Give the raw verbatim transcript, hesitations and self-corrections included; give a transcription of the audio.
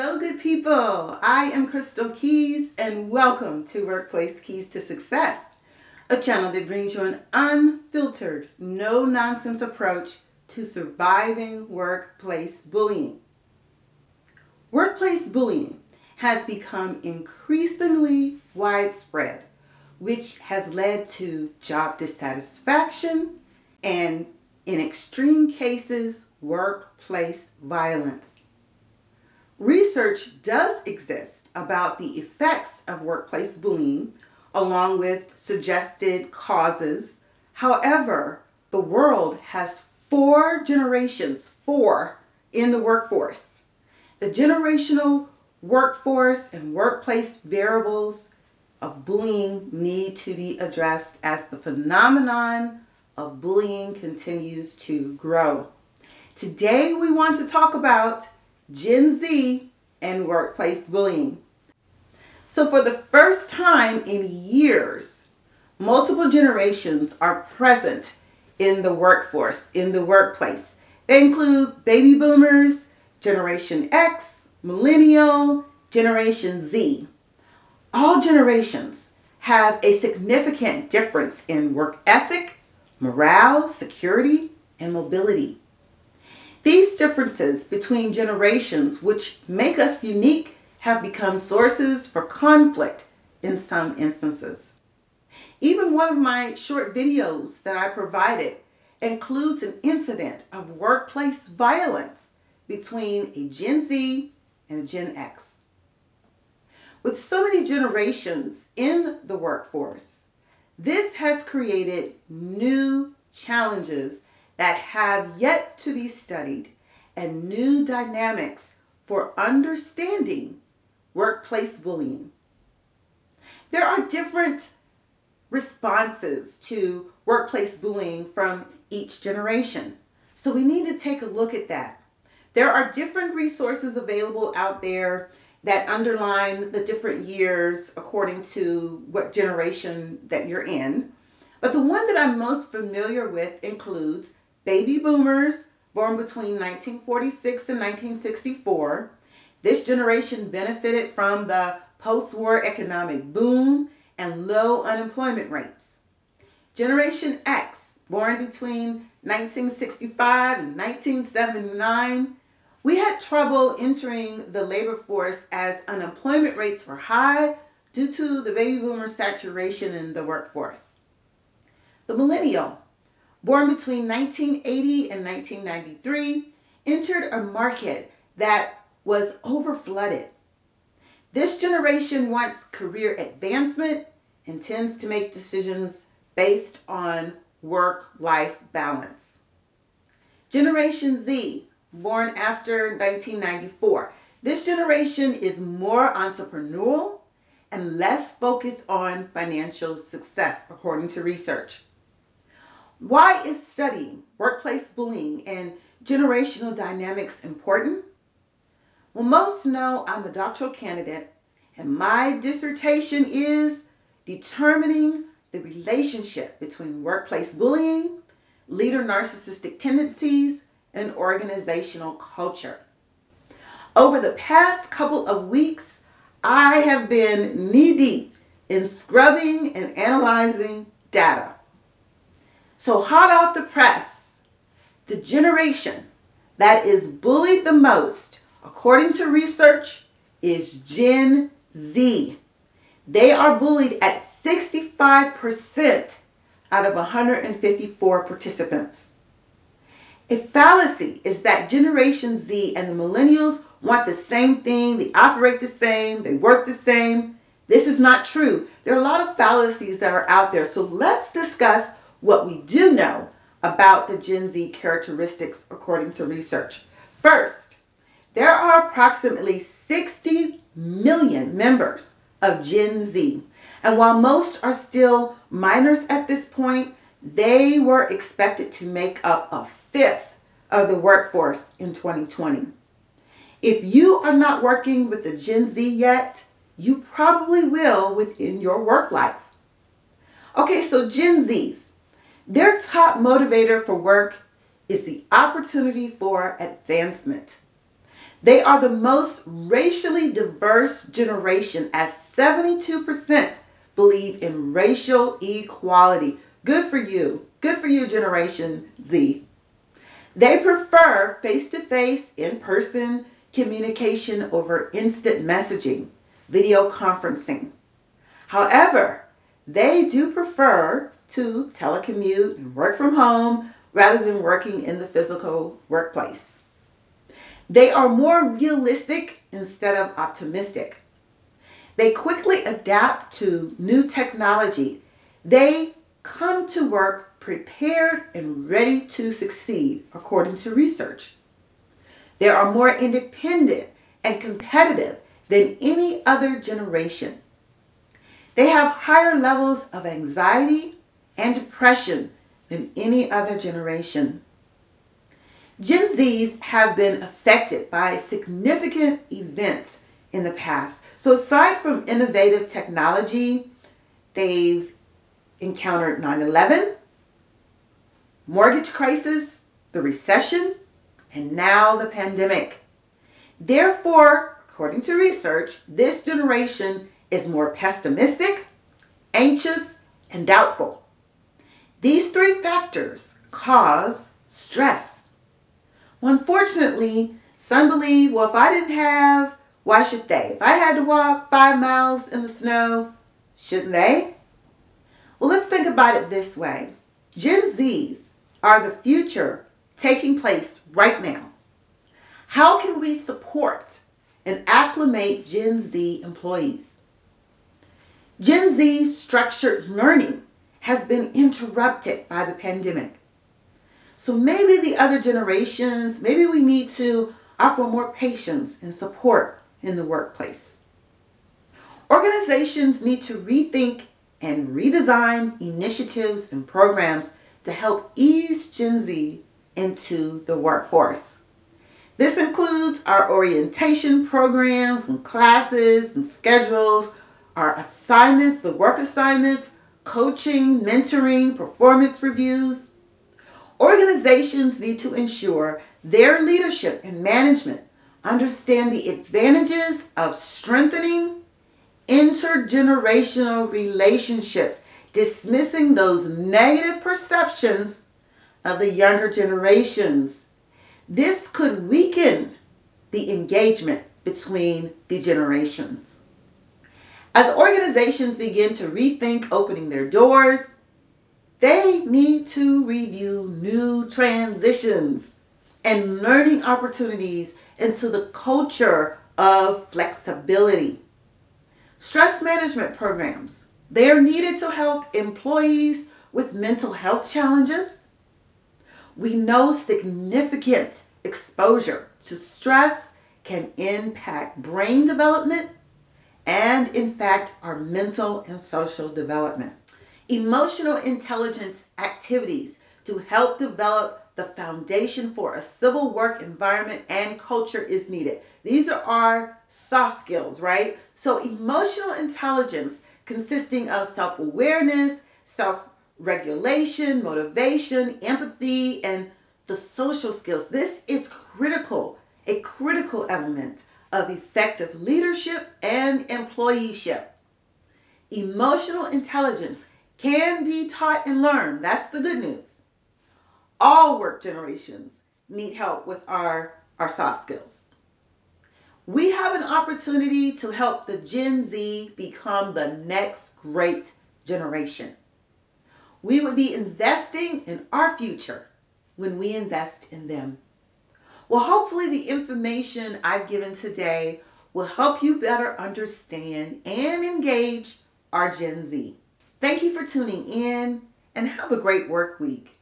Hello, good people. I am Crystal Keys, and welcome to Workplace Keys to Success, a channel that brings you an unfiltered, no-nonsense approach to surviving workplace bullying. Workplace bullying has become increasingly widespread, which has led to job dissatisfaction and, in extreme cases, workplace violence. Research does exist about the effects of workplace bullying, along with suggested causes. However, the world has four generations, four, in the workforce. The generational workforce and workplace variables of bullying need to be addressed as the phenomenon of bullying continues to grow. Today, we want to talk about Gen Z and workplace bullying. So for the first time in years, multiple generations are present in the workforce, in the workplace. They include baby boomers, Generation X, millennial, Generation Z. All generations have a significant difference in work ethic, morale, security, and mobility. These differences between generations, which make us unique, have become sources for conflict in some instances. Even one of my short videos that I provided includes an incident of workplace violence between a Gen Z and a Gen X. With so many generations in the workforce, this has created new challenges that have yet to be studied, and new dynamics for understanding workplace bullying. There are different responses to workplace bullying from each generation, so we need to take a look at that. There are different resources available out there that underline the different years according to what generation that you're in, but the one that I'm most familiar with includes baby boomers, born between nineteen forty-six and nineteen sixty-four. This generation benefited from the post-war economic boom and low unemployment rates. Generation X, born between nineteen sixty-five and nineteen seventy-nine, we had trouble entering the labor force as unemployment rates were high due to the baby boomer saturation in the workforce. The millennial, born between nineteen eighty and nineteen ninety-three, entered a market that was overflooded. This generation wants career advancement and tends to make decisions based on work-life balance. Generation Z, born after nineteen ninety-four. This generation is more entrepreneurial and less focused on financial success, according to research. Why is studying workplace bullying and generational dynamics important? Well, most know I'm a doctoral candidate, and my dissertation is determining the relationship between workplace bullying, leader narcissistic tendencies, and organizational culture. Over the past couple of weeks, I have been knee-deep in scrubbing and analyzing data. So hot off the press, the generation that is bullied the most, according to research, is Gen Z. They are bullied at sixty-five percent out of one hundred fifty-four participants. A fallacy is that Generation Z and the millennials want the same thing, they operate the same, they work the same. This is not true. There are a lot of fallacies that are out there, so let's discuss what we do know about the Gen Z characteristics according to research. First, there are approximately sixty million members of Gen Z. And while most are still minors at this point, they were expected to make up a fifth of the workforce in twenty twenty. If you are not working with the Gen Z yet, you probably will within your work life. Okay, so Gen Zs. Their top motivator for work is the opportunity for advancement. They are the most racially diverse generation, as seventy-two percent believe in racial equality. Good for you. Good for you, Generation Z. They prefer face-to-face, in-person communication over instant messaging, video conferencing. However, they do prefer to telecommute and work from home rather than working in the physical workplace. They are more realistic instead of optimistic. They quickly adapt to new technology. They come to work prepared and ready to succeed, according to research. They are more independent and competitive than any other generation. They have higher levels of anxiety and depression than any other generation. Gen Zs have been affected by significant events in the past. So aside from innovative technology, they've encountered nine eleven, mortgage crisis, the recession, and now the pandemic. Therefore, according to research, this generation is more pessimistic, anxious, and doubtful. These three factors cause stress. Well, unfortunately, some believe, well, if I didn't have, why should they? If I had to walk five miles in the snow, shouldn't they? Well, let's think about it this way. Gen Zs are the future taking place right now. How can we support and acclimate Gen Z employees? Gen Z structured learning has been interrupted by the pandemic. So maybe the other generations, maybe we need to offer more patience and support in the workplace. Organizations need to rethink and redesign initiatives and programs to help ease Gen Z into the workforce. This includes our orientation programs and classes and schedules, our assignments, the work assignments, coaching, mentoring, performance reviews. Organizations need to ensure their leadership and management understand the advantages of strengthening intergenerational relationships, dismissing those negative perceptions of the younger generations. This could weaken the engagement between the generations. As organizations begin to rethink opening their doors, they need to review new transitions and learning opportunities into the culture of flexibility. Stress management programs, they are needed to help employees with mental health challenges. We know significant exposure to stress can impact brain development and, in fact, our mental and social development. Emotional intelligence activities to help develop the foundation for a civil work environment and culture is needed. These are our soft skills, right? So emotional intelligence consisting of self-awareness, self-regulation, motivation, empathy, and the social skills. This is critical, a critical element of effective leadership and employeeship. Emotional intelligence can be taught and learned. That's the good news. All work generations need help with our, our soft skills. We have an opportunity to help the Gen Z become the next great generation. We would be investing in our future when we invest in them. Well, hopefully the information I've given today will help you better understand and engage our Gen Z. Thank you for tuning in, and have a great work week.